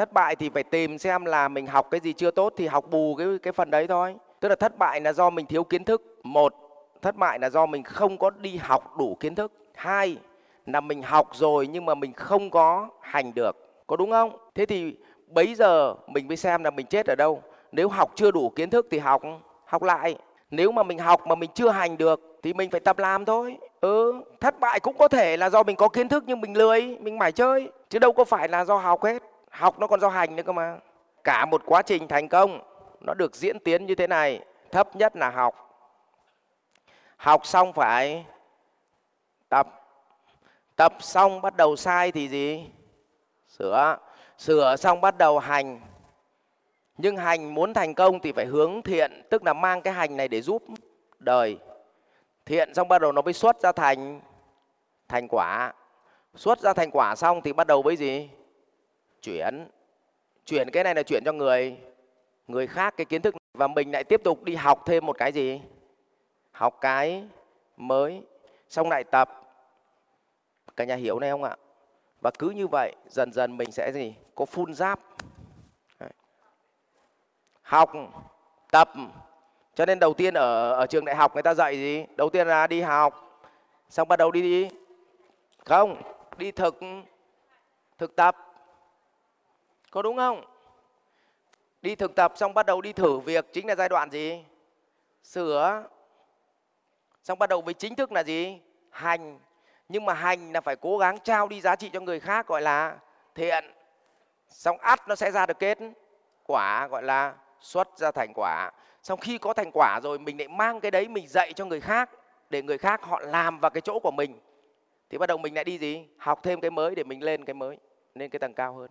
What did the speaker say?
Thất bại thì phải tìm xem là mình học cái gì chưa tốt thì học bù cái phần đấy thôi. Tức là thất bại là do mình thiếu kiến thức. Một, thất bại là do mình không có đi học đủ kiến thức. Hai, là mình học rồi nhưng mà mình không có hành được. Có đúng không? Thế thì bấy giờ mình mới xem là mình chết ở đâu. Nếu học chưa đủ kiến thức thì học lại. Nếu mà mình học mà mình chưa hành được thì mình phải tập làm thôi. Thất bại cũng có thể là do mình có kiến thức nhưng mình lười, mình mải chơi. Chứ đâu có phải là do học hết. Học nó còn do hành nữa cơ mà. Cả một quá trình thành công nó được diễn tiến như thế này. Thấp nhất là học. Học xong phải tập. Tập xong bắt đầu sai thì gì? Sửa. Sửa xong bắt đầu hành. Nhưng hành muốn thành công thì phải hướng thiện. Tức là mang cái hành này để giúp đời. Thiện xong bắt đầu nó mới xuất ra thành quả. Xuất ra thành quả xong thì bắt đầu với gì? Chuyển. Chuyển cái này là chuyển cho người khác cái kiến thức này. Và mình lại tiếp tục đi học thêm một cái gì? Học cái mới. Xong lại tập. Cả nhà hiểu này không ạ? Và cứ như vậy dần dần mình sẽ gì? Có full giáp. Học, tập. Cho nên đầu tiên ở trường đại học người ta dạy gì? Đầu tiên là đi học. Xong bắt đầu đi thực tập. Có đúng không? Đi thực tập xong bắt đầu đi thử việc. Chính là giai đoạn gì? Sửa. Xong bắt đầu với chính thức là gì? Hành. Nhưng mà hành là phải cố gắng trao đi giá trị cho người khác, gọi là thiện. Xong ắt nó sẽ ra được kết quả, gọi là xuất ra thành quả. Xong khi có thành quả rồi mình lại mang cái đấy mình dạy cho người khác, để người khác họ làm vào cái chỗ của mình. Thì bắt đầu mình lại đi gì? Học thêm cái mới để mình lên cái mới, lên cái tầng cao hơn.